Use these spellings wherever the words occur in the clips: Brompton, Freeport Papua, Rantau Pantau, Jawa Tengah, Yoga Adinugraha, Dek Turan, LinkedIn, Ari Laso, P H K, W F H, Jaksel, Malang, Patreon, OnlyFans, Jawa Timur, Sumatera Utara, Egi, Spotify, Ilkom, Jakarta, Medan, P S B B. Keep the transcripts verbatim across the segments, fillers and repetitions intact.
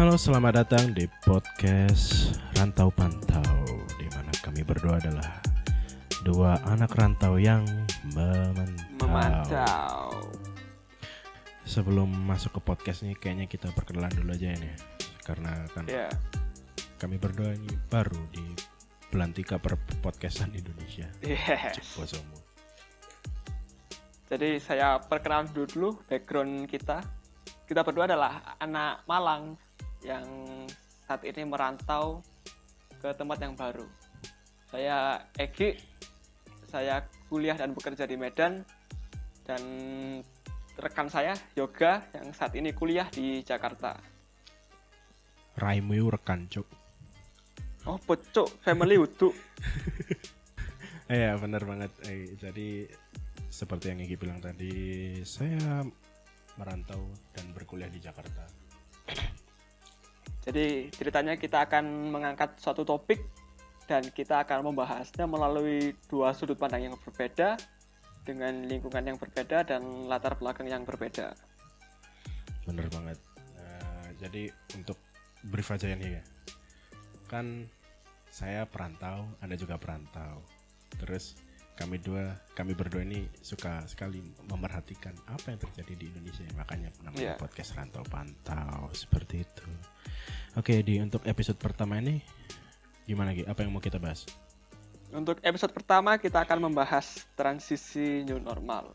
Halo, selamat datang di podcast Rantau Pantau, di mana kami berdua adalah dua anak rantau yang memantau. memantau. Sebelum masuk ke podcast ini, kayaknya kita perkenalan dulu aja ini, karena kan yeah. kami berdua ini baru di Belantika per podcastan Indonesia. Yes. Cepat semua. Jadi saya perkenalan dulu, dulu background kita. Kita berdua adalah anak Malang yang saat ini merantau ke tempat yang baru. Saya Egi, saya kuliah dan bekerja di Medan, dan rekan saya Yoga yang saat ini kuliah di Jakarta. Raimu rekan cuk. Oh pecuk, family uduk. Iya benar banget. Eh, jadi seperti yang Egi bilang tadi, saya merantau dan berkuliah di Jakarta. Jadi ceritanya kita akan mengangkat suatu topik dan kita akan membahasnya melalui dua sudut pandang yang berbeda, dengan lingkungan yang berbeda dan latar belakang yang berbeda. Bener banget. Nah, jadi untuk brief aja ini ya, kan saya perantau, Anda juga perantau. Terus kami dua, kami berdua ini suka sekali memerhatikan apa yang terjadi di Indonesia, makanya namanya yeah. podcast Rantau Pantau seperti itu. Oke, di untuk episode pertama ini gimana Gi? Apa yang mau kita bahas? Untuk episode pertama kita akan membahas transisi new normal.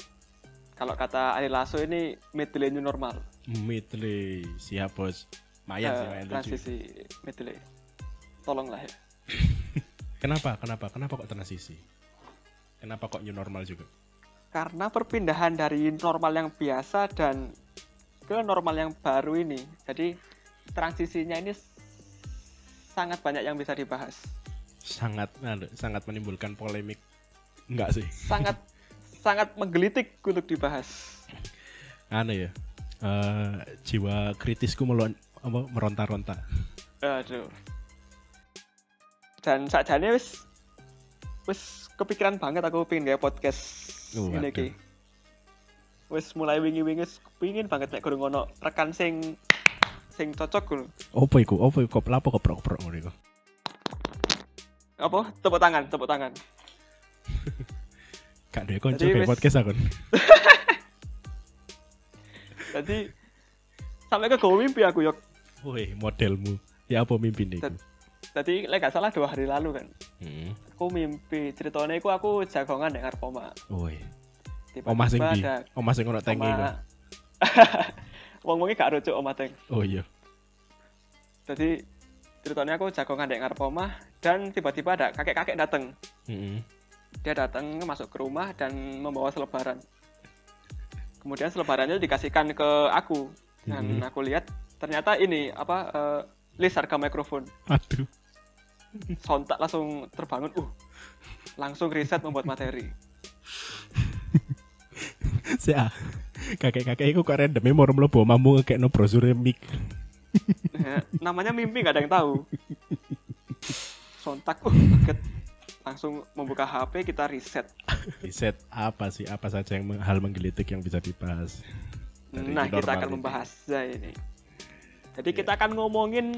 Kalau kata Ari Laso ini midley new normal. Midley, siap bos. Mayan uh, sih mayan transisi midley. Tolonglah ya. Kenapa? Kenapa? Kenapa kok transisi? Kenapa kok new normal juga? Karena perpindahan dari normal yang biasa dan ke normal yang baru ini. Jadi transisinya ini sangat banyak yang bisa dibahas. Sangat aduh, sangat menimbulkan polemik. Enggak sih? Sangat sangat menggelitik untuk dibahas. Aneh ya. Uh, jiwa kritisku melon, apa, meronta-ronta. Aduh. Dan sajane wis wis kepikiran banget aku pengen kayak podcast uh, ini ki. Wis mulai wingi-wingi pengen banget nek kurang ono rekan sing sing cocok kuwi. Opo iku? Opo iku? Lapo keprok-prok ngono iku? Apa? Tepuk tangan, tepuk tangan. Gak duwe kanca wis... podcast aku. Jadi sampe ke go mimpi aku yo. Woi, modelmu. Ya apa mimpine iku? Tadi lek gak salah dua hari lalu kan. Hmm. Aku mimpi ceritanya aku aku jagongan nek ngarep omah. Woi. Omah sing ndi? Omah sing ono tenge iku. Wong-wonge gak rujuk omah teng. Oh iya. Tadi ceritanya aku jagongan nek ngarep omah dan tiba-tiba ada kakek-kakek datang. Hmm. Dia datang masuk ke rumah dan membawa selebaran. Kemudian selebarannya dikasihkan ke aku. Dan hmm. aku lihat ternyata ini apa uh, list harga mikrofon. Aduh. Sontak langsung terbangun, uh, langsung riset membuat materi. Sia, kakek-kakek itu kok random mau mlebu omahmu kayak no brosur mic. Ya, namanya mimpi nggak ada yang tahu. Sontak, uh, kaget. Langsung membuka H P kita riset. Riset apa sih? Apa saja yang hal menggelitik yang bisa dibahas? Dari nah, kita akan membahasnya ini. Jadi yeah. kita akan ngomongin.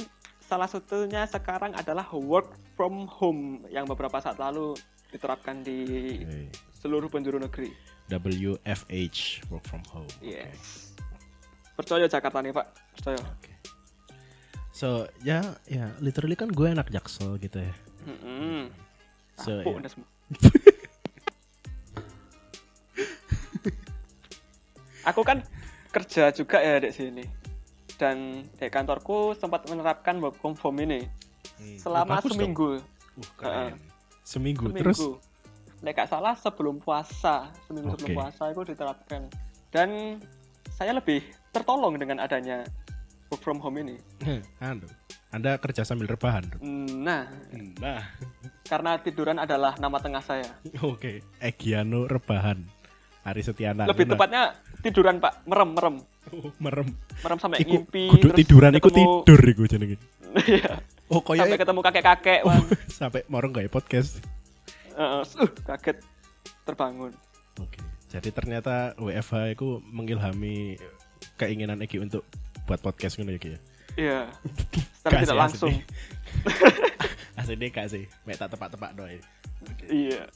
Salah satunya sekarang adalah work from home yang beberapa saat lalu diterapkan di okay. seluruh penjuru negeri. W F H, work from home. Yes. Okay. Percaya Jakarta nih Pak, percaya. Okay. So ya, yeah, ya yeah, literally kan gue anak Jaksel gitu ya. Mm-hmm. So, ah, yeah. Aku kan kerja juga ya di sini. Dan di kantorku sempat menerapkan work from home ini hmm. selama oh, seminggu. Uh, keren. Uh, seminggu. Seminggu. Terus? Nah, gak salah sebelum puasa, seminggu okay. sebelum puasa itu diterapkan. Dan saya lebih tertolong dengan adanya work from home ini. Aduh, Anda kerja sambil rebahan. Nah, nah, karena tiduran adalah nama tengah saya. Oke, okay. Egiano rebahan. Ari Setiana. Lebih tepatnya tiduran Pak, merem merem. Oh, merem. Merem sampai iku, ngimpi. Kudu tiduran ketemu... iku tidur iku jenenge. Iya. Oh, koyo sampai ketemu kakek-kakek, oh, sampai morong gawe podcast. Heeh, uh, uh, kaget terbangun. Oke. Okay. Jadi ternyata W F H iku mengilhami keinginan Egi untuk buat podcast ngono ya, Ki ya. Iya. Secara tidak langsung. Aslinya gak sih, mek tak tepak-tepak doain. Iya.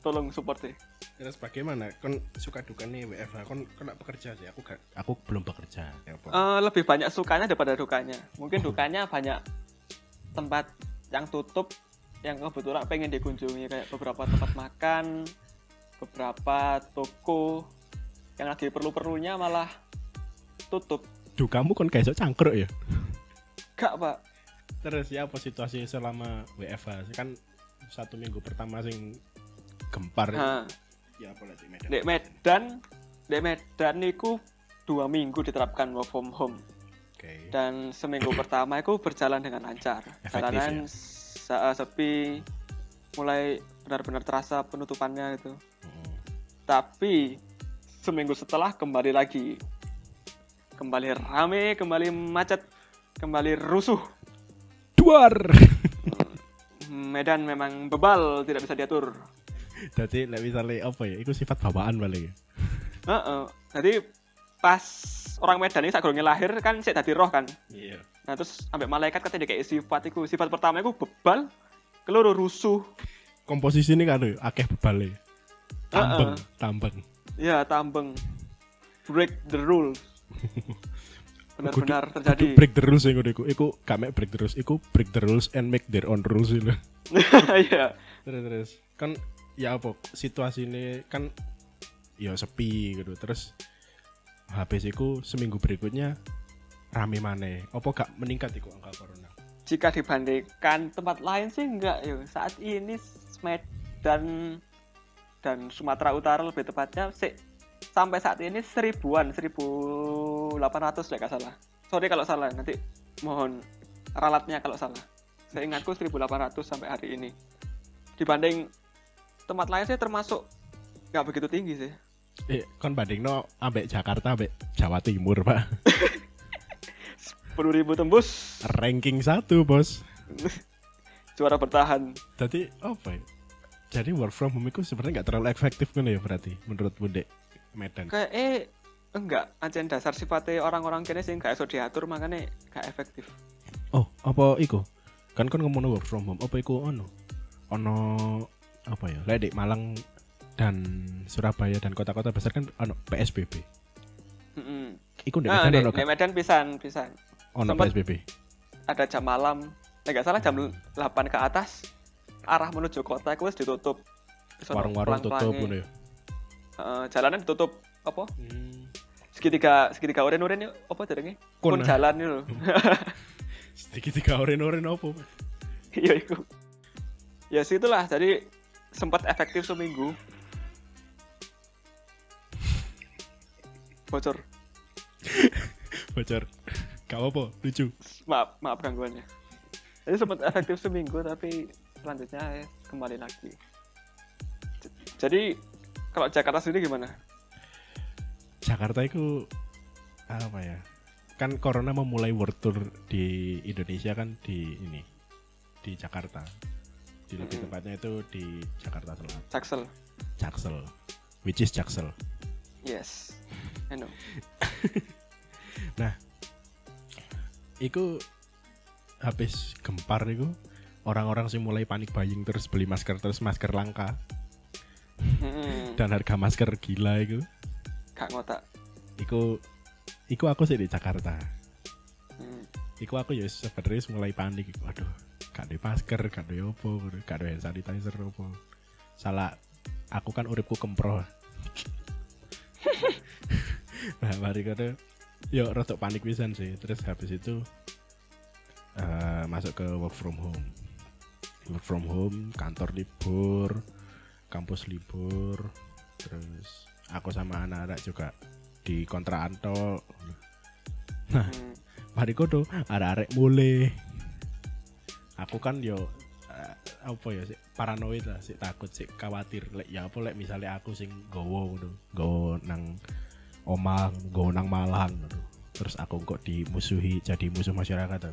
Tolong support deh. Terus bagaimana? Kon suka dukanya W F H? Kon kena pekerja sih? Aku gak, aku belum bekerja. Uh, lebih banyak sukanya daripada dukanya. Mungkin dukanya banyak tempat yang tutup, yang kebetulan pengen dikunjungi, kayak beberapa tempat makan, beberapa toko yang lagi perlu-perlunya malah tutup. Duh, kamu kon kayak cangkruk ya? Gak pak. Terus ya apa situasi selama W F H? Kan satu minggu pertama sing gempar. Ha. Ya apa lagi Medan? Di Medan, di Medan niku dua minggu diterapkan work from home. Okay. Dan seminggu pertama itu berjalan dengan lancar. Efektif, jalanan ya? sa- sepi, mulai benar-benar terasa penutupannya gitu. Hmm. Tapi seminggu setelah kembali lagi, kembali rame, kembali macet, kembali rusuh. Duar. Medan memang bebal, tidak bisa diatur. Jadi lek misale apa ya? Iku sifat bawaan bali. Heeh. Jadi pas orang Medan iki sakdurunge lahir kan sik dadi roh kan. Iya. Yeah. Nah terus ambek malaikat katanya kayak sifat iku. Sifat pertama iku bebal, keloro rusuh. Komposisi ini kan akeh bebale. Tambeng, uh-uh. tambeng. Iya, tambeng. Break the rules. Benar-benar terjadi. Break the rules iku iku iku gak mek break the rules, iku break the rules and make their own rules lho. Iya. Terus terus. Kan ya apa, situasi ini kan ya sepi gitu. Terus habis itu seminggu berikutnya rame maneh. Apa gak meningkat iku angka corona? Jika dibandingkan tempat lain sih enggak ya. Saat ini Medan dan Sumatera Utara lebih tepatnya sih, sampai saat ini seribuan, seribu delapan ratus lah gak salah. Sorry kalau salah, nanti mohon ralatnya kalau salah. Saya ingatku seribu delapan ratus sampai hari ini. Dibanding tempat lain sih termasuk nggak begitu tinggi sih. Eh, kon bandingno ambek Jakarta, ambek Jawa Timur, Pak. sepuluh ribu tembus. Ranking satu, Bos. Juara bertahan. Jadi, oh boy. Jadi work from home itu sebenarnya nggak terlalu efektif kan ya berarti, menurutmu Dek Medan? Kayak eh enggak, ancen dasar sifatnya orang-orang kene sih nggak iso diatur, makanya nggak efektif. Oh, apa iku? Kan kon ngomong work from home, apa iku ono? Ono apa ya, Ledek Malang dan Surabaya dan kota-kota besar kan ono P S B B. Heeh. Iku ndek Medan ono. Ndek Medan pisan-pisan. Ono P S B B. Ada jam malam, enggak salah jam delapan ke atas arah menuju kota iku wis ditutup. Warung-warung tutup ngono ya. Heeh, jalanan ditutup apa? Hmm. Segitiga segitiga oren-oren yo apa jenenge? Kun jalan yo lho. Segitiga oren-oren opo? Iya iku. Ya situlah, jadi sempat efektif seminggu. Bocor. Bocor. Gak apa, lucu. Maaf, maaf gangguannya. Jadi sempat efektif seminggu, tapi selanjutnya ya, kembali lagi. Jadi kalau Jakarta sendiri gimana? Jakarta itu apa ya? Kan corona memulai world tour di Indonesia kan di ini, di Jakarta. Di lebih tepatnya itu di Jakarta Selatan. Jaksel. Jaksel. Which is Jaksel. Yes. I know. Nah, iku habis gempar iku orang-orang sih mulai panik buying, terus beli masker, terus masker langka. Mm-hmm. Dan harga masker gila iku. Gak ngotak. Iku iku aku sih di Jakarta. Mm. Iku aku ya sebenarnya mulai panik iku. Aduh. Gak ada masker, gak ada apa, gak ada hand sanitizer apa. Salah, aku kan uripku kempro. Nah, mari kata, yuk rotok panik pisan sih. Terus habis itu uh, masuk ke work from home. Work from home, kantor libur, kampus libur. Terus aku sama anak-anak juga di kontrakan tok. Nah, mari kata, arek-arek mulai. Aku kan yo uh, apa ya sik paranoid lah, sik takut, sik khawatir lek ya apa lek misale aku sing nggawa ngono, nggawa nang omah, nggawa nang Malang ngono. Terus aku kok dimusuhi, jadi musuh masyarakat to.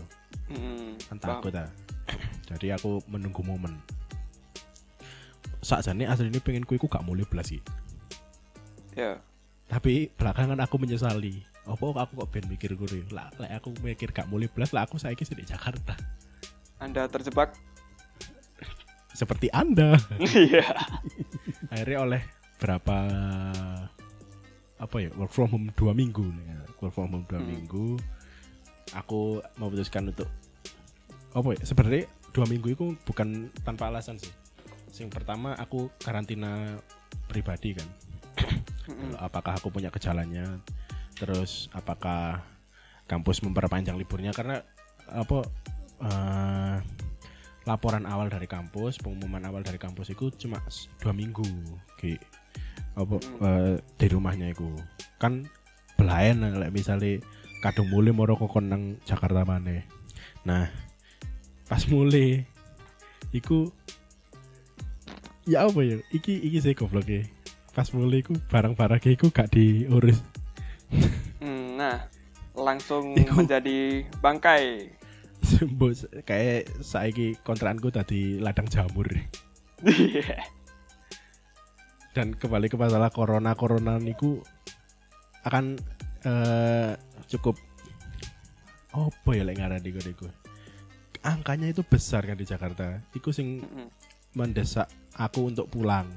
Heeh. Mm, takut ah. Jadi aku menunggu momen. Sakjane asline pengen ku iku gak mulih blas iki. Ya. Yeah. Tapi belakangan aku menyesali, Apa aku kok ben mikir gurih? Lah, lek aku mikir gak mulih blas, lah aku saiki sing di Jakarta. Anda terjebak seperti Anda. Iya. Akhirnya oleh berapa apa ya? Work from home dua minggu. Work from home dua hmm. minggu. Aku memutuskan untuk apa ya? Sebenarnya dua minggu itu bukan tanpa alasan sih. Yang pertama aku karantina pribadi kan. Apakah aku punya gejalanya? Terus apakah kampus memperpanjang liburnya karena apa uh, laporan awal dari kampus, pengumuman awal dari kampus itu cuma dua minggu ki. Apa uh, di rumahnya itu. Kan belaen lek misale kadung mulih moro kokon nang Jakarta maneh. Nah, pas mulih iku ya apa ya? Iki iki saya goblok ya. Pas mulai ku barang-barang iku gak diurus. Nah, langsung iku menjadi bangkai. Bos, kayak saiki kontrakanku tadi ladang jamur. Yeah. Dan kembali ke masalah corona-corona niku akan uh, cukup apa ya lek ngarani niku. Angkanya itu besar kan di Jakarta. Iku sing mm-hmm. mendesak aku untuk pulang.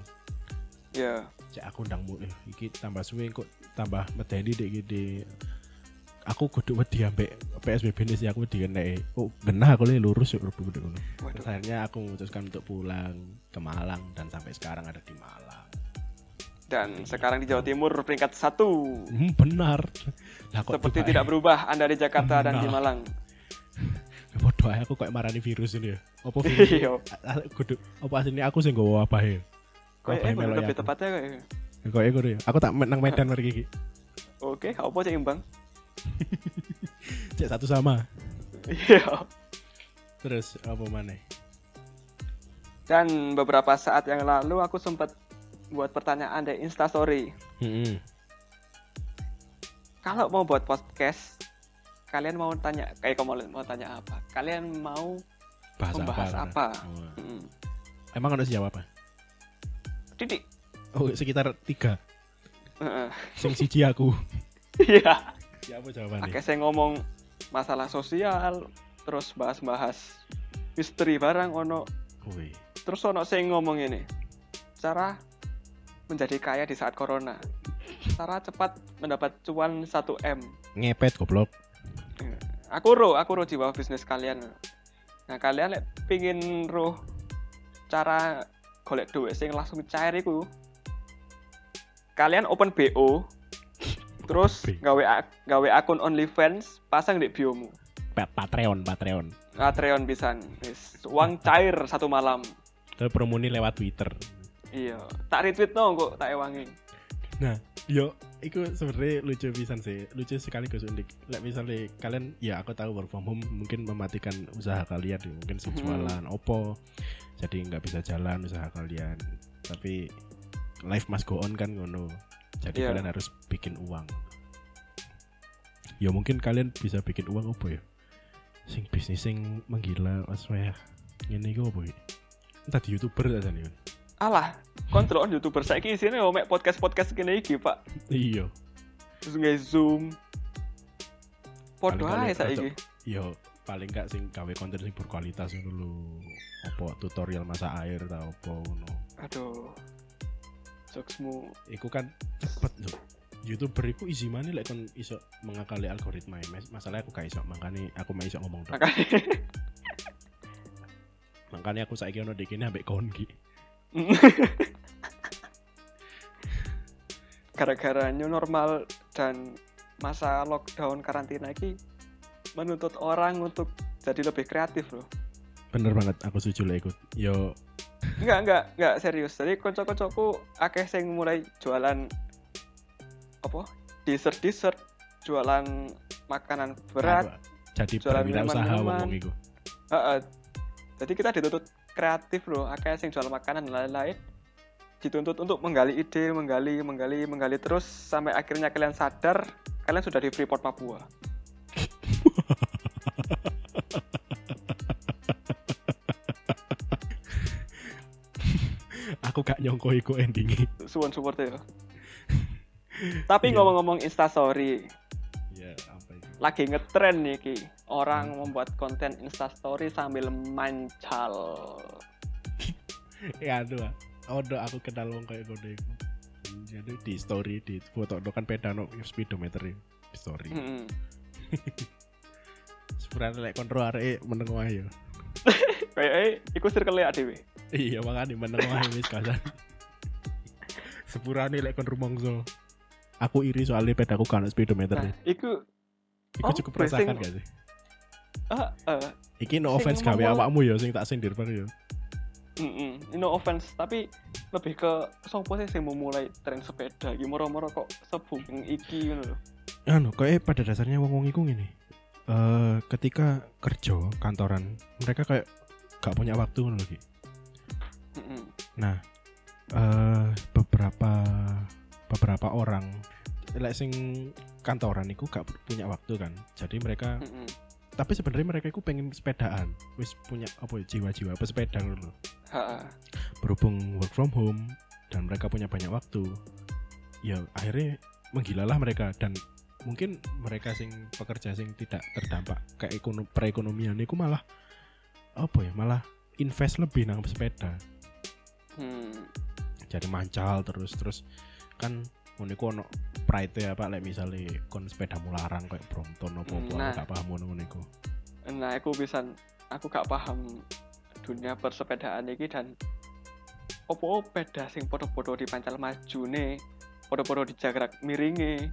Ya. Yeah. Cek aku ndang mulih. Iki tambah suwe kok tambah medeni dek gede. Aku kudu wedi ambek P S B B sih aku dienek. Oh, genah aku lurus yo kudu ngono. Akhirnya aku memutuskan untuk pulang ke Malang dan sampai sekarang ada di Malang. Dan jadi, sekarang di Jawa Timur peringkat satu. Hmm, benar. Lah, seperti tidak eh. berubah Anda di Jakarta benar. Dan di Malang. Bodoh aku kok marani virus ini ya. Apa virus? Kudu apa asline aku sing nggawa wabahe. Kok e melu lebih tepatnya kok. Kok e kudu. Aku tak nang Medan mari iki. Oke, apa cek imbang? Cek satu sama. Iya. Terus apa maneh? Dan beberapa saat yang lalu aku sempat buat pertanyaan di Insta story. Mm-hmm. Kalau mau buat podcast kalian mau tanya kayak kamu mau tanya apa? Kalian mau bahas membahas apa? apa? Oh. Hmm. Emang harus jawab apa? Didik. Oh, sekitar tiga. Heeh. Sing siji aku. Iya. Ya apa jawabannya? Oke, saya ngomong masalah sosial, terus bahas-bahas misteri barang ono. Kuwi. Terus ono saya ngomong ini. Cara menjadi kaya di saat corona. Cara cepat mendapat cuan satu M. Ngepet goblok. Aku roh, aku roh jiwa bisnis kalian. Nah, kalian lek pengin roh cara golek duit sing langsung cair iku. Kalian open B O terus gawe gawe akun OnlyFans, pasang di biomu. Patreon, Patreon. Patreon pisan. Wis uang cair satu malam. Terus promoni lewat Twitter. Iya, tak retweet no kok, tak ewangi. Nah, yo iku sebenarnya lucu pisan sih, lucu sekali guys unik. Lek misalnya kalian, ya aku tahu work from home mungkin mematikan usaha kalian, mungkin si jualan hmm. opo, jadi nggak bisa jalan usaha kalian. Tapi life must go on kan ngono, jadi yeah. kalian harus bikin uang. Ya mungkin kalian bisa bikin uang opo ya, sing bisnis sing menggila asweh. Ini gue opo ya? Entah di YouTuber aja nih. Alah, kontrol on YouTuber saiki isine omek podcast-podcast kene iki, Pak. Iya. Terus nge-zoom. Podho ae saiki. Yo, paling gak sing gawe konten sing berkualitas ngono lho. Apa tutorial masak air ta opo ngono. Aduh. Joksmu iku kan cepet lho. YouTuber iku easy money lek kon iso mengakali algoritma. Masalahnya aku gak iso, makane aku meh iso ngomong tok. Makane aku saiki ono dikene ambek kon iki. Gara-gara new normal dan masa lockdown karantina ini menuntut orang untuk jadi lebih kreatif loh. Bener banget, aku setuju lah ikut. Yo. Enggak, enggak, enggak serius. Jadi konco-koncoku akeh sing mulai jualan apa? Dessert-dessert, jualan makanan berat. Jadi berwirausaha wong iku. Heeh. Jadi kita dituntut kreatif loh, akeh sing jual makanan dan lain-lain dituntut untuk menggali ide, menggali, menggali, menggali terus sampai akhirnya kalian sadar kalian sudah di Freeport Papua. Aku gak nyongko iku endinge. Suwon support ya. Tapi yeah. ngomong-ngomong Insta story. Ya, apa itu? Lagi ngetren nih Ki, orang hmm. membuat konten Instastory sambil mancal. Ya aduh, odo aku kenal wong koyo ngono iku. Jadi di story di foto kan pedano speedometer di story. Heeh. Sepurane lek kontrol arek meneng wae yo. Kayak iku circle e dhewe. Iya, makane meneng wae wis kasan. Sepurane lek kon rumangsa. Aku iri soalnya pedaku kan speedometer. Nah, iku iku oh, cukup merasakan gak sih? Uh, uh, iki no offense gawe awakmu ya sing tak sindir bar ya. Heeh, no offense tapi lebih ke sopo sih sing memulai tren sepeda iki moro-moro kok se-booming iki ngono lho. Anu, koe pada dasarnya wong-wong iku ngene. Uh, ketika kerja kantoran, mereka kayak gak punya waktu ngono lho iki. Heeh. Nah, uh, beberapa beberapa orang lek sing kantoran iku gak punya waktu kan. Jadi mereka mm-hmm. tapi sebenarnya mereka iku pengen sepedaan. Wis punya apa jiwa-jiwa pesepeda ngono. Heeh. Berhubung work from home dan mereka punya banyak waktu. Ya akhirnya menggilalah mereka dan mungkin mereka sing pekerja sing tidak terdampak kayak ekonomi perekonomian iku malah apa ya malah invest lebih nang sepeda. Hmm. Jadi mancal terus terus kan ngono iku ono pride ya Pak lek misale kon sepeda mularang koyo Brompton opo-opo nah, gak paham ngono niku. Nah, aku pisan aku gak paham dunia persepedaan iki dan opo sepeda sing podo-podo dipancal majune, podo-podo dijagrak miringe.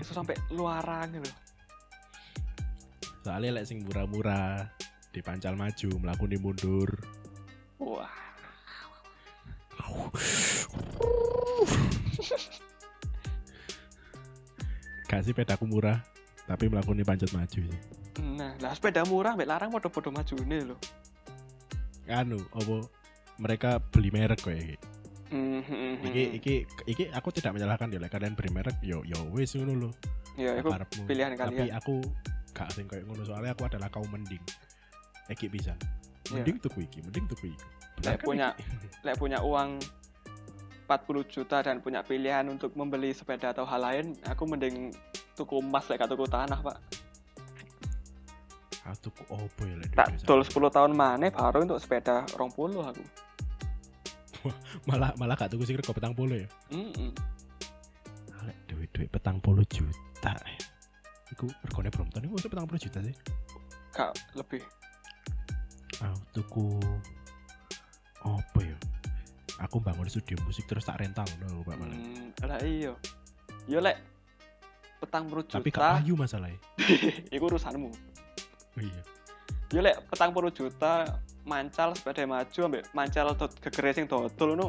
Iso sampai luarange lho. Soale lek sing murah-murah dipancal maju, mlakune mundur. Wah. Kasih pedaku murah tapi melakukan panjat maju. Nah, lah sepeda murah mbek larang podo-podo majune lho. Anu, opo mereka beli merek kowe iki. Mm-hmm. Iki iki iki aku tidak menyalahkan ya lek kalian beli merek yo yo wis ngono lho. Ya iku pilihan kalian. Tapi aku gak sing koyo ngono soalnya aku adalah kaum mending. Iki pisan. Mending yeah. tuku iki, mending tuku iki. Lek punya lek punya uang empat puluh juta dan punya pilihan untuk membeli sepeda atau hal lain, aku mending tuku emas lek like, tuku tanah, Pak. Ah tuku opo ya lek. Tak dol sepuluh tahun maneh baru untuk sepeda dua puluh aku. malah malah gak tuku sing rego petang puluh ya. Heeh. Lek duit-duit petang puluh juta. Iku regane Brompton iku petang puluh juta sih. Gak lebih. Ah tuku opo ya? Aku bangun studio musik terus tak rental lho Pak Malang. Lah iya. Ya lek petang puluh juta. Tapi gak payu masalahnya. Iku urusanmu. Oh iya. Ya lek petang puluh juta mancal sepeda maju ambek mancal tot gegere sing dodol ngono.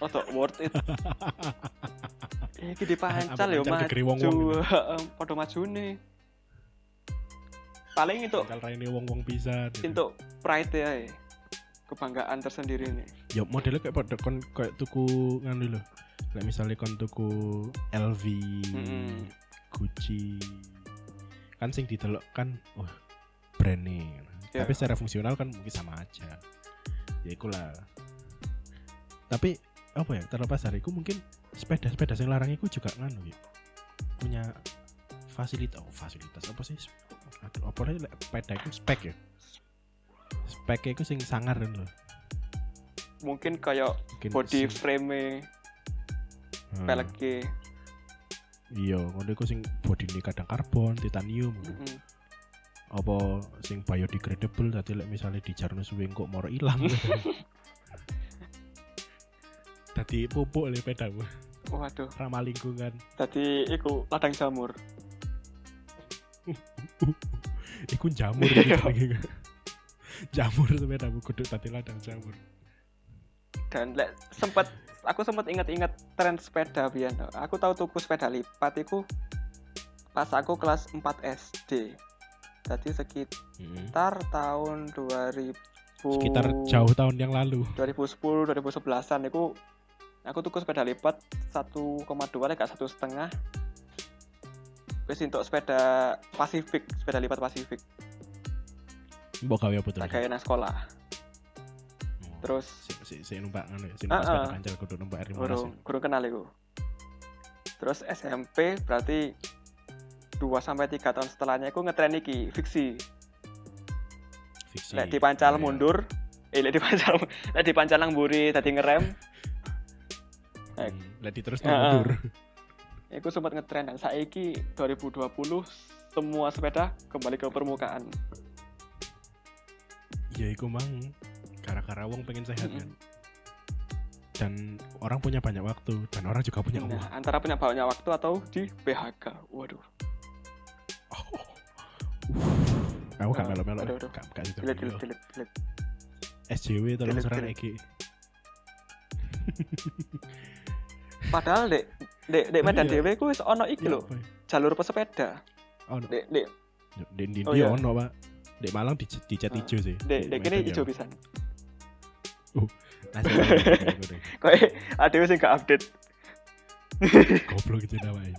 Rodok worth it. Iki dipancal yo maju. Padha majune. Paling itu mancal raine wong-wong pisan. Entuk pride ae. Kebanggaan tersendiri nih. Ya modelnya kayak pada kon kayak tuku nganu lho. Kayak misalnya kon tuku L V, mm-hmm. Gucci. Kan sing didelok kan oh brand nih. Yeah. Tapi secara fungsional kan mungkin sama aja. Ya ikulah. Tapi apa ya terlepas dari iku mungkin sepeda-sepeda sing larang iku juga nganu ya. Punya fasilitas oh, fasilitas apa sih? Aduh, apa lek sepeda iku spek ya. Speknya itu sing sangar lho. Mungkin kayak mungkin body sing... frame-nya hmm. peleknya. Iya, kalau itu sing bodinya kadang karbon, titanium mm-hmm. apa sing biodegradable tadi like, misalnya di jarno suwing kok moro ilang. Tadi pupuk oleh pedamu. Waduh. Ramah lingkungan. Tadi itu ladang jamur. Iku jamur gitu. Jamur sepeda kudu tadi ladang jamur. Dan lek sempat aku sempat ingat-ingat tren sepeda biyen. Aku tahu tuku sepeda lipat iku pas aku kelas empat S D. Jadi sekitar hmm. tahun dua ribu sekitar jauh tahun yang lalu. dua ribu sepuluh, dua ribu sebelas-an iku aku tuku sepeda lipat satu koma dua lek gak satu koma lima. Wis entuk sepeda Pasifik, sepeda lipat Pasifik. Mbok gawe apa terus? Gawe nang sekolah. Oh, terus sik sik numpak ngono ya, sik numpak sepeda kancil kudu numpak R lima belas. Guru kenal iku. Terus S M P berarti dua sampai tiga tahun setelahnya aku ngetren iki fiksi. Fiksi. Lek dipancal oh, mundur, iya. eh lek dipancal, lek dipancal nang mburi dadi ngerem. Lek lek diterus nang mundur. Aku sempat ngetren dan saiki dua ribu dua puluh semua sepeda kembali ke permukaan. Ya iku mang, gara-gara wong pengen sehat mm-hmm. kan. Dan orang punya banyak waktu dan orang juga punya uang. Nah, antara punya banyak waktu atau di P H K. Waduh. Oh. Aku gak melo-melo. Gak gitu. S J W tolong saran Egi. Padahal Dek, Dek, Dek Medan dhewe ku wis ana iki lho, jalur pesepeda. Ono. Dek, Dek. Dek ndi ono, Pak. Dek Malang dicat ijo sih. Dek, Dek kene ijo pisan. Oh. Kok adewe sing gak update. Goblok iki dawake.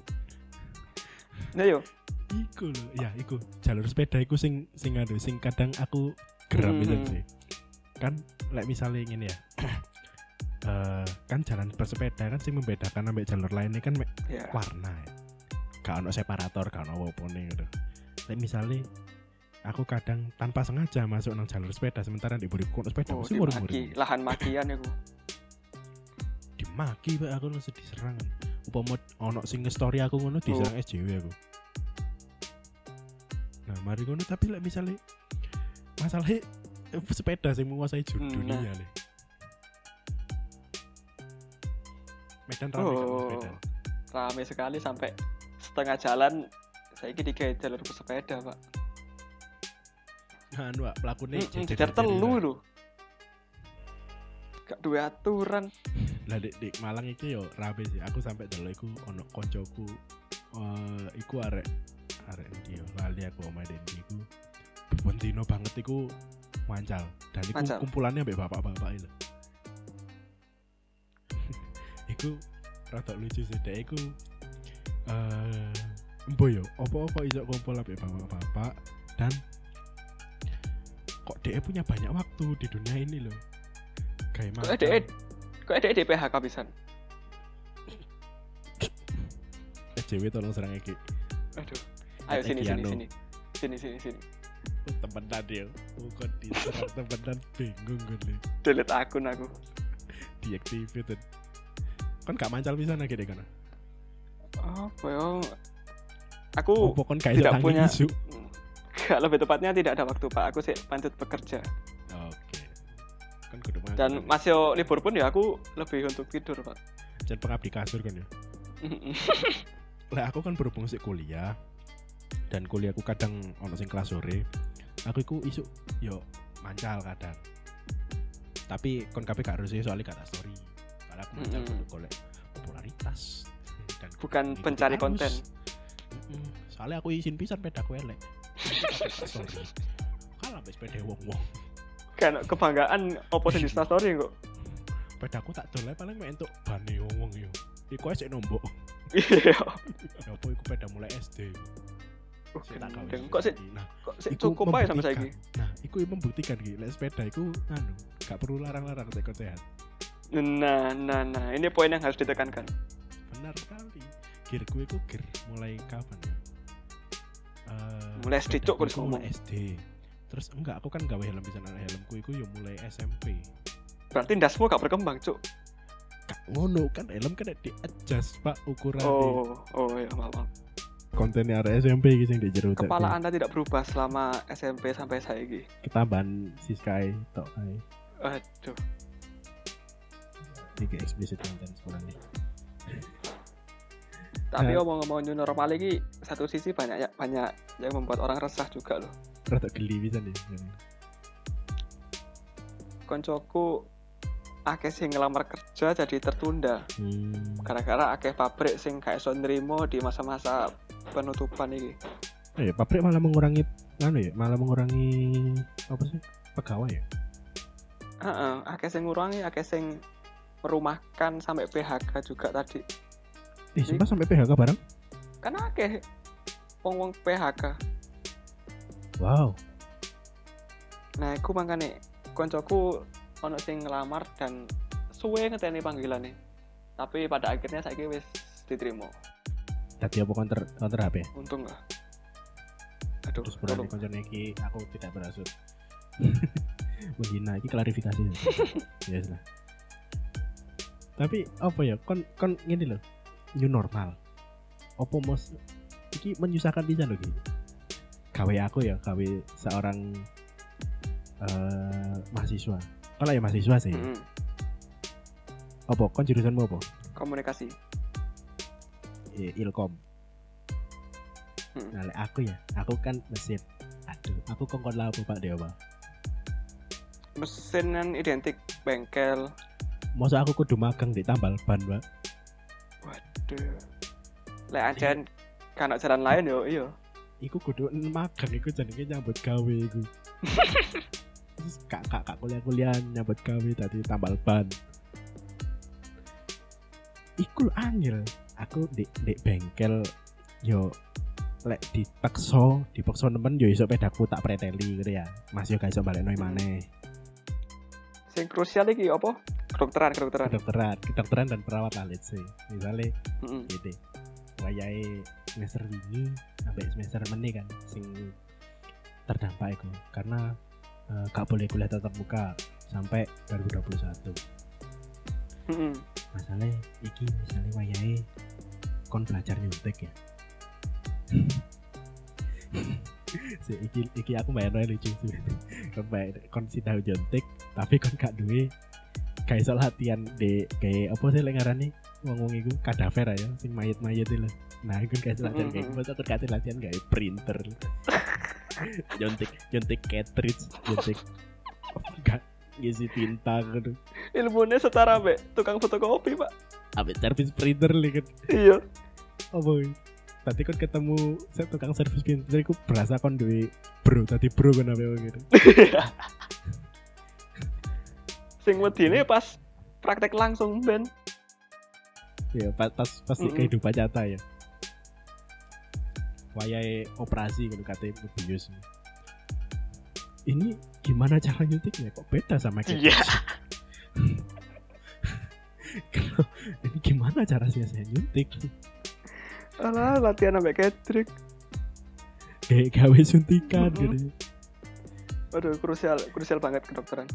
Nah yo. Iku lho, ya iku jalur sepeda iku sing sing ngandhe sing kadang aku geram pisan sih. Kan lek misale ngene ya. Uh, kan jalan bersepeda kan sih membedakan sampai jalur lainnya kan me- yeah. warna ya. Gak ada separator, gak ada apa-apa gitu. Tapi misalnya aku kadang tanpa sengaja masuk nang jalur sepeda sementara di buri kuno sepeda oh, mesti murung-murung lahan makian ya aku dimaki pak, aku langsung diserang upama ono sing nge-story aku ngono diserang oh. S J W aku. Nah mari ngono tapi lah misalnya masalahnya sepeda sih menguasai juru hmm, dunia nah. nih Medan ramai oh, kan sepeda. Ramai sekali sampai setengah jalan saiki digawe jalur pesepeda, Pak. Nah, Pak, pelakune jejer telu lho. Gak duwe aturan. Lah Dik Malang iki yo rame sih. Aku sampai delok iku ana kancaku uh, iku arek arek iki yo lali aku omah Dendi iku. Bentino banget iku mancal. Dan iku mancal. Kumpulannya ambek bapak-bapak lho. Iku rada lucu sih dek iku eh embo yo apa-apa iso kumpul ambek bapak-bapak dan kok dek punya banyak waktu di dunia ini lho. Kayak mana? Kok dek kok dek di P H K pisan. Cewek tolong serang iki. Aduh. Ayo sini sini sini. Sini sini sini. Temenan dia. Bukan diserang temenan bingung gue. Delete akun aku. Deactivated. Kan gak mancal bisa lagi deh kan? Apa yo? Aku oh, tidak punya. Gak lebih tepatnya tidak ada waktu pak. Aku sih lanjut bekerja. Oke. Kan kudu mancal. Dan masih yo, libur pun ya aku lebih untuk tidur pak. Dan pengabdi kasur kan ya. Lah aku kan berhubung sih kuliah dan kuliahku kadang ono sing kelas sore. Aku iku isuk yo mancal kadang. Tapi kon kabeh gak harus sih soalnya gak ada story. Aku mengejar golek popularitas dan bukan pencari harus. Konten. Mm-mm. Soalnya aku izin pisan pedaku elek. Sorry. Kalah wis pede wong-wong. Kan kebanggaan opo sing di story kok. Pedaku tak dole paling mek entuk bane wong yo. Iku sik nombok. Iya. Opo iku peda mulai S D. Oh, kok sik nah, kok sik cukup ae sampe saiki. Nah, iku membuktikan iki lek sepeda iku anu, gak perlu larang-larang nek sehat. Nah, nah, nah, ini poin yang harus ditekankan. Benar sekali. Gear gue itu gear mulai kapan ya? Uh, mulai S D cok kalau ngomong S D. Terus enggak, aku kan gawe helm bisa nang helmku itu ya mulai S M P. Berarti ndasmu gak berkembang cok? Gak ngono kan helm kan di adjust pak ukurannya. Oh, oh ya maaf maaf. Kontennya arah S M P gitu yang dijeru. Kepala anda tidak berubah selama S M P sampai saiki. Ketambahan si Sky tok ae. Aduh. Iki eksplisit konten sekolah nih. Tapi omong-omong new normal iki satu sisi banyak ya, banyak yang membuat orang resah juga loh. Rada geli pisan iki. Koncoku akeh sing ngelamar kerja jadi tertunda. Hmm. Gara-gara akeh pabrik sing gak iso nrimo di masa-masa penutupan iki. Eh, pabrik malah mengurangi anu ya, malah mengurangi apa sih? Pegawai ya. Heeh, akeh sing ngurangi, akeh sing merumahkan sampai P H K juga tadi. Ih, sumpah sampai P H K bareng? Kan akeh wong-wong P H K. Wow. Nah, iku mangkane koncoku ono sing ngelamar dan suwe ngeteni panggilane. Tapi pada akhirnya saiki wis diterima. tadi apa counter counter H P? Untung lah. Aduh, terus berani konco Egi, aku tidak berasut. Menghina, ini klarifikasi. Biasa. Tapi apa ya, kon kon ngene lho. New normal. Opo mos iki menyusahkan bisa lho iki. Gawe aku ya, gawe seorang uh, mahasiswa. Kalau ya mahasiswa sih. Mm-hmm. Apa? Kon jurusanmu apa? Komunikasi. Ya, Ilkom. Mm-hmm. Nah, aku ya, aku kan mesin. Aduh, aku kongkon lah apa Pak Dewa. Mesinan identik bengkel. Masa aku kudu magang di tambal ban, Pak. Waduh. Lek ancen kan jalan lain yo, iya. Iku kudu magang iku jenenge nyambut gawe iku. Kakak-kakak kuliah-kuliahan nyambut gawe dadi tambal ban. Iku angel. Aku di di bengkel yo lek dipaksa, dipaksa nemen yo iso pedakku tak preteli gitu ya. Mas yo gak iso balekno maneh. Sing krusial iki apa? Kedokteran, kedokteran, kedokteran, kedokteran dan perawat alit sih. Misalnya, mm-hmm. gitu. Wayai semester ini sampai semester meni kan, sing terdampak itu karena uh, gak boleh kuliah tatap muka sampai dua ribu dua puluh satu. Mm-hmm. Masalah, iki misalnya wayai kon belajar nyuntik ya. Si iki iki aku bayar noy lucu sih. Kon bayar kon sidau nyuntik, tapi kon gak duwe. Kayak soal latihan de kayak apa sih lengarane wong-wong iku kadaver ya sing mayit-mayit lho. Nah, iku kayak latihan kayak mosok terkait latihan gawe printer. Nyontek, nyontek cartridge, nyontek. Enggak ngisi tinta gitu. Ilmune setara mbek tukang fotokopi, Pak. Ambek servis printer lho. Iya. Apa iki? Berarti kon ketemu tukang servis printer iku berasa kon duwe bro, tadi bro kon apa gitu. Sing wedine pas praktek langsung ben. Ya pas pas pas mm-hmm. kehidupan nyata ya. Wayahe operasi gitu katanya bius. Ini gimana cara nyuntiknya kok beda sama kayak. Iya. Kalau ini gimana cara saya nyuntik? Alah latihan sampai kayak trik. Kayak gawe suntikan mm-hmm. gitu. Waduh krusial krusial banget kedokteran.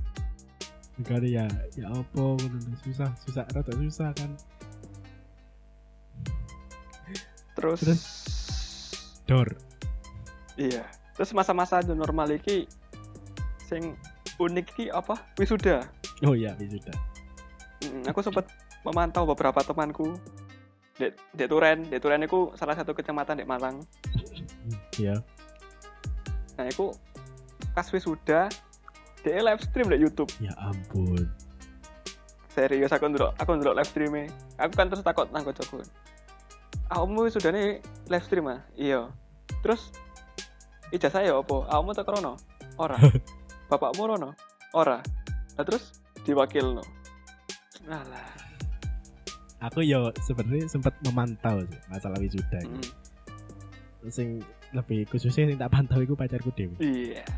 Negara ya, ya apa, susah, susah, rata susah kan. Terus, terus dor. Iya, terus masa-masa normal iki, sing unik iki apa? Wisuda. Oh iya, wisuda. Mm, aku sempat memantau beberapa temanku. Dek Dek Turan, Dek Turan iku salah satu kecamatan di Malang. Iya. Nah, iku pas wisuda. Dia live stream di YouTube. Ya ampun. Serius aku ndelok, aku ndelok live stream-e. Aku kan terus takut nang kancaku. Awakmu sudane live stream ah? Iya. Terus ijazah ya opo? Awakmu tek rono? Ora. Bapakmu rono? Ora. Lah terus diwakilno. Alah. Aku yo sebenarnya sempat memantau sih masalah wisuda iki. Mm. Sing lebih khususnya sing tak pantau iku pacarku dhewe. Iya. Yeah.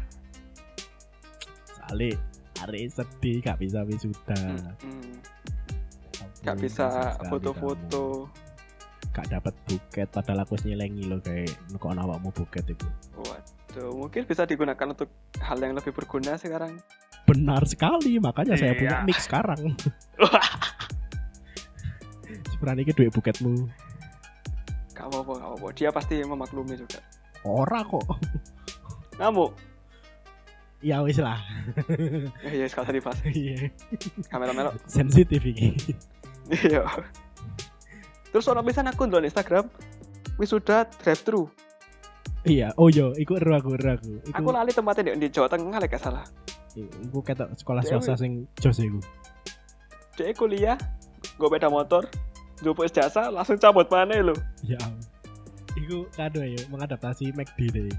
Ale, arek sedih gak bisa wisuda. Mm-hmm. Gak bisa foto-foto. Gak dapat buket padahal aku nyelengi lho kayak nek ana awakmu buket itu. Waduh, mungkin bisa digunakan untuk hal yang lebih berguna sekarang. Benar sekali, makanya iya. Saya punya mic sekarang. Sebenarnya iki duit buketmu. Gak apa-apa, gak apa-apa. Dia pasti memaklumi juga. Ora kok. Ngamuk. Ya wis lah. Ya wis kalau tadi pas. Iya. Kamera-kamera sensitif iki. Iya. Terus ono pisan aku ndelok Instagram wisuda drive thru. Iya, oh yo iku ero aku ero aku. Iku... aku lali tempatnya di Jawa Tengah lek gak salah. Iku ketok sekolah swasta sing jos iku. Dek kuliah, nggo beda motor, njupuk ijazah langsung cabut maneh lho. Ya. Iku kado ya mengadaptasi M C D deh.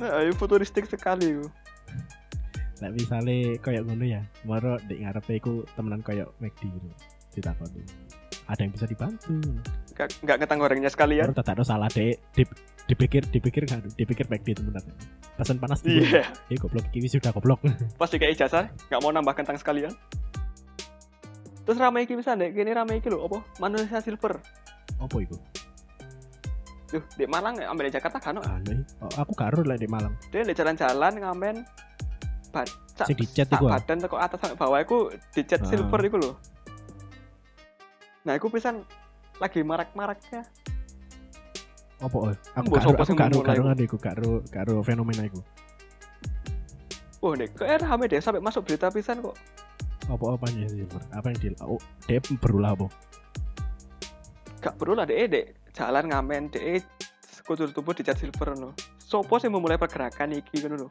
Nah, ayo futuristik sekali iku. Lah misale koyo ngono ya, moro ndek ngarepe iku temenan koyo McD gitu. Ditakoni. Ada yang bisa dibantu. Enggak enggak ketang gorengnya sekalian. Ora tak ada salah, Dek. Dipikir dipikir kan, dipikir McD temenan. Pesan panas dulu. Iya. Ya goblok iki wis udah goblok. Pas dikei ijazah, enggak mau nambah kentang sekalian. Terus rame iki pisan, Dek. Kene rame iki lho, apa? Manusia silver. Apa iku? Duh, di Malang ambil di Jakarta kano? Aneh. Oh, aku karo lah di Malang. Dia udah jalan-jalan ngamen bat cak badan teko atas sampai bawah iku dicat ah. Silver iku lho. Nah, iku pisan lagi marak-maraknya. Opo? Aku karo aku karo karungan iku karo karo fenomena iku. Oh, nek kok rame deh sampai masuk berita pisan kok. Opo apa nih silver? Apa yang di oh, dep berulah apa? Gak berulah deh dek. Jalan ngamen dek kultur tubuh dicat silver no. Sopo sing memulai pergerakan iki ngono lho.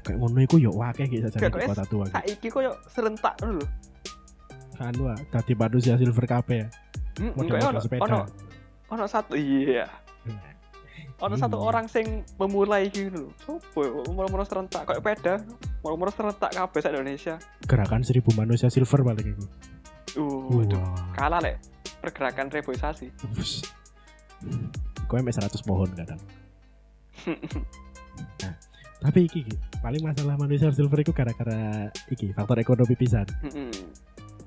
Kayak ngono iku yo akeh iki sajane di kota tua. Saiki koyo serentak ngono lho. Anu ah, dadi manusia silver kabeh ya. Heeh, ono ono ono satu iya. Ono satu orang sing memulai iki ngono lho. Sopo moro-moro serentak koyo peda, moro-moro serentak kabeh sak Indonesia. Gerakan seribu manusia silver paling iku. Uh, waduh, kalah lek pergerakan reboisasi. Kau yang seratus pohon kadang. Nah, tapi iki paling masalah manusia silver itu gara-gara iki faktor ekonomi pisan.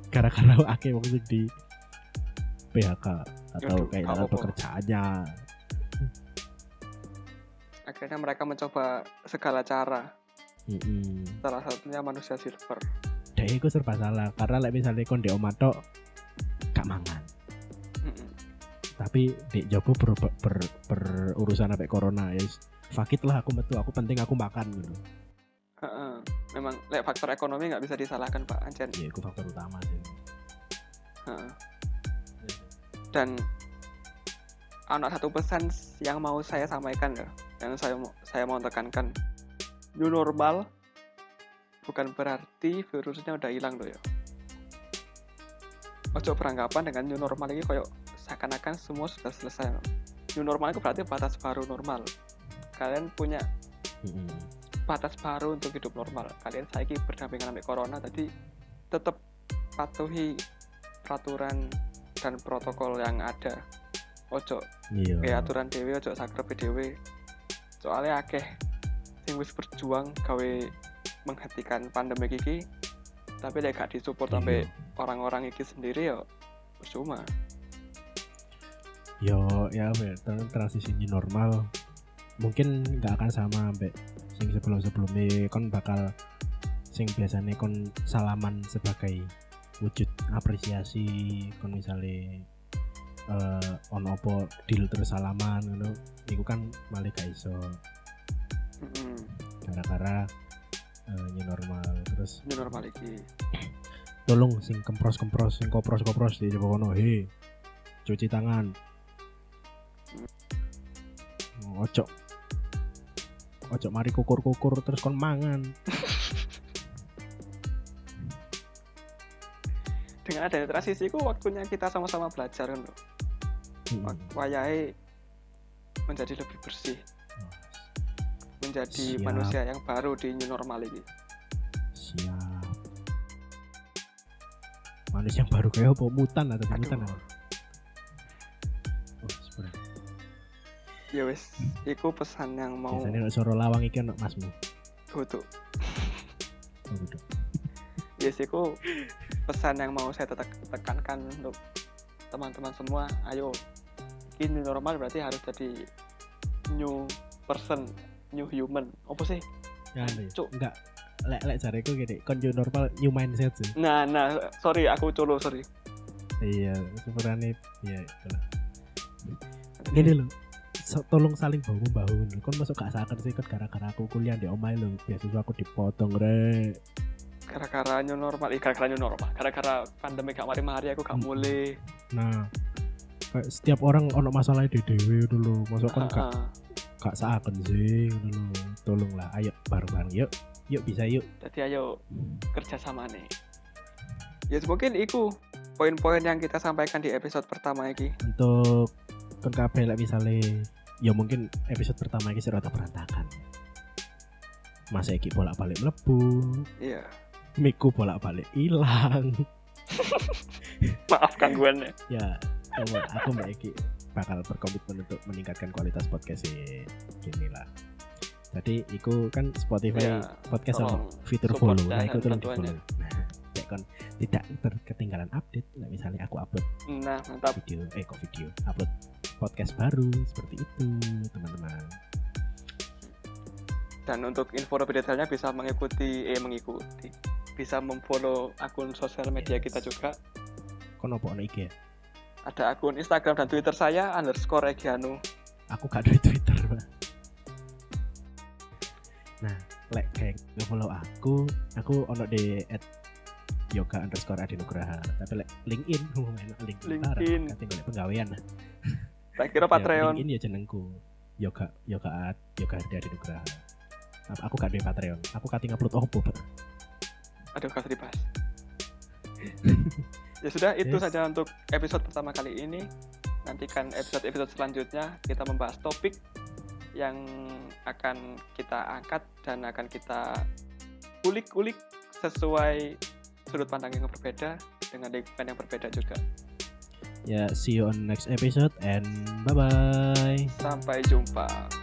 Gara-gara akeh wong sing di P H K atau kehilangan pekerjaannya. Akhirnya mereka mencoba segala cara. Mm-hmm. Salah satunya manusia silver. Deh, aku serba salah karena like misalnya kon di omatok gak mangan. Tapi dek Jawa ber, ber, ber, berurusan sampai corona ya fakit lah aku metu aku penting aku makan gitu. Uh, uh, memang lek faktor ekonomi nggak bisa disalahkan Pak Ancen. Iya, itu faktor utama sih. Uh, uh. Dan anak satu pesan yang mau saya sampaikan loh, yang saya saya mau tekankan new normal bukan berarti virusnya udah hilang loh ya. Ojo beranggapan dengan new normal ini koyo seakan-akan semua sudah selesai. New normal itu berarti batas baru normal. Kalian punya batas baru untuk hidup normal. Kalian saiki berdampingan dengan corona tadi tetap patuhi peraturan dan protokol yang ada. Ojo kayak aturan dhewe, ojo sakrepe dhewe. Soalnya akeh sing wis berjuang gawe menghentikan pandemi iki, tapi lek gak disupport sampai orang-orang iki sendiri yo percuma. Yo, ya bener, transisi normal mungkin nggak akan sama mbak sing sebelum-sebelumnya. Kon bakal sing biasanya kon salaman sebagai wujud apresiasi kon misalnya uh, on opo deal terus salaman gitu. Iku kan malah gak iso gara-gara uh, new normal terus new normal iki. Tolong sing kempros-kempros sing kopros-kopros di Jawa kono he cuci tangan. Ojo ojo mari kukur-kukur terus kon mangan. Dengan adanya transisi itu waktunya kita sama-sama belajar kan lho. hmm. Wayahe menjadi lebih bersih, menjadi siap. Manusia yang baru di new normal ini. Siap. Manusia yang baru kayak apa? Mutan atau di mutan apa? Ya wis, iku pesan yang mau. Biasanya nek soro lawang iki ono masmu. Kudu. Kudu. Yes, iku pesan yang mau saya tekankan untuk teman-teman semua. Ayo, ini normal berarti harus jadi new person, new human. Apa sih? Ya, Cuk, enggak. Lek-lek jareku gini, kon new normal, new mindset sih. Nah, nah, sorry aku colo, sorry. Iya, sebenarnya ya itulah. Gini lho. So, tolong saling bahu-membahu. Kon masuk gak saken sih kan gara-gara aku kuliah di omahe lho. Biasanya aku dipotong rek. Gara-gara new normal, eh, gara-gara new normal. Gara-gara pandemi gak mari-mari aku gak mulai. Nah, kayak setiap orang ono masalah dhewe dulu. Masuk kon gak gak saken sih dulu. Tolonglah ayo bareng-bareng yuk. Yuk bisa yuk. Jadi ayo kerja sama nih. Ya yes, mungkin iku poin-poin yang kita sampaikan di episode pertama iki. Untuk kon kabeh lek misale ya mungkin episode pertama iki rada berantakan. Mas Egi bolak-balik mlebu. Iya. Yeah. Miku bolak-balik ilang. Maaf gangguannya. Ya, aku Mbak Egi bakal berkomitmen untuk meningkatkan kualitas podcast e ginilah. Jadi iku kan Spotify yeah, podcast sama fitur follow. Nah, iku turun di follow. Nah, kon tidak terketinggalan ketinggalan update. Nah, misalnya aku upload nah, mantap. video, eh kok video, upload podcast baru, seperti itu teman-teman. Dan untuk info lebih detailnya bisa mengikuti, eh mengikuti, bisa memfollow akun sosial media yes. kita juga. Konopo ono I G ya? Ada akun Instagram dan Twitter saya underscore Egianu. Aku gak ada Twitter. Nah, lek kayak nge-follow aku, aku ono di at yoga underscore adinugraha. Tapi lek LinkedIn, oh, enak LinkedIn. LinkedIn. Nanti golek penggawean. Tak kira Patreon. LinkedIn ya jenengku. Yoga, yoga ad, yoga adinugraha. Aku gak ada Patreon. Aku kate ngupload opo, Pak. Aduh, gak teribas. Ya sudah, itu yes. saja untuk episode pertama kali ini. Nantikan episode-episode selanjutnya kita membahas topik yang akan kita angkat dan akan kita ulik-ulik sesuai sudut pandang yang berbeda dengan lingkungan yang berbeda juga. Ya, yeah, see you on next episode and bye-bye. Sampai jumpa.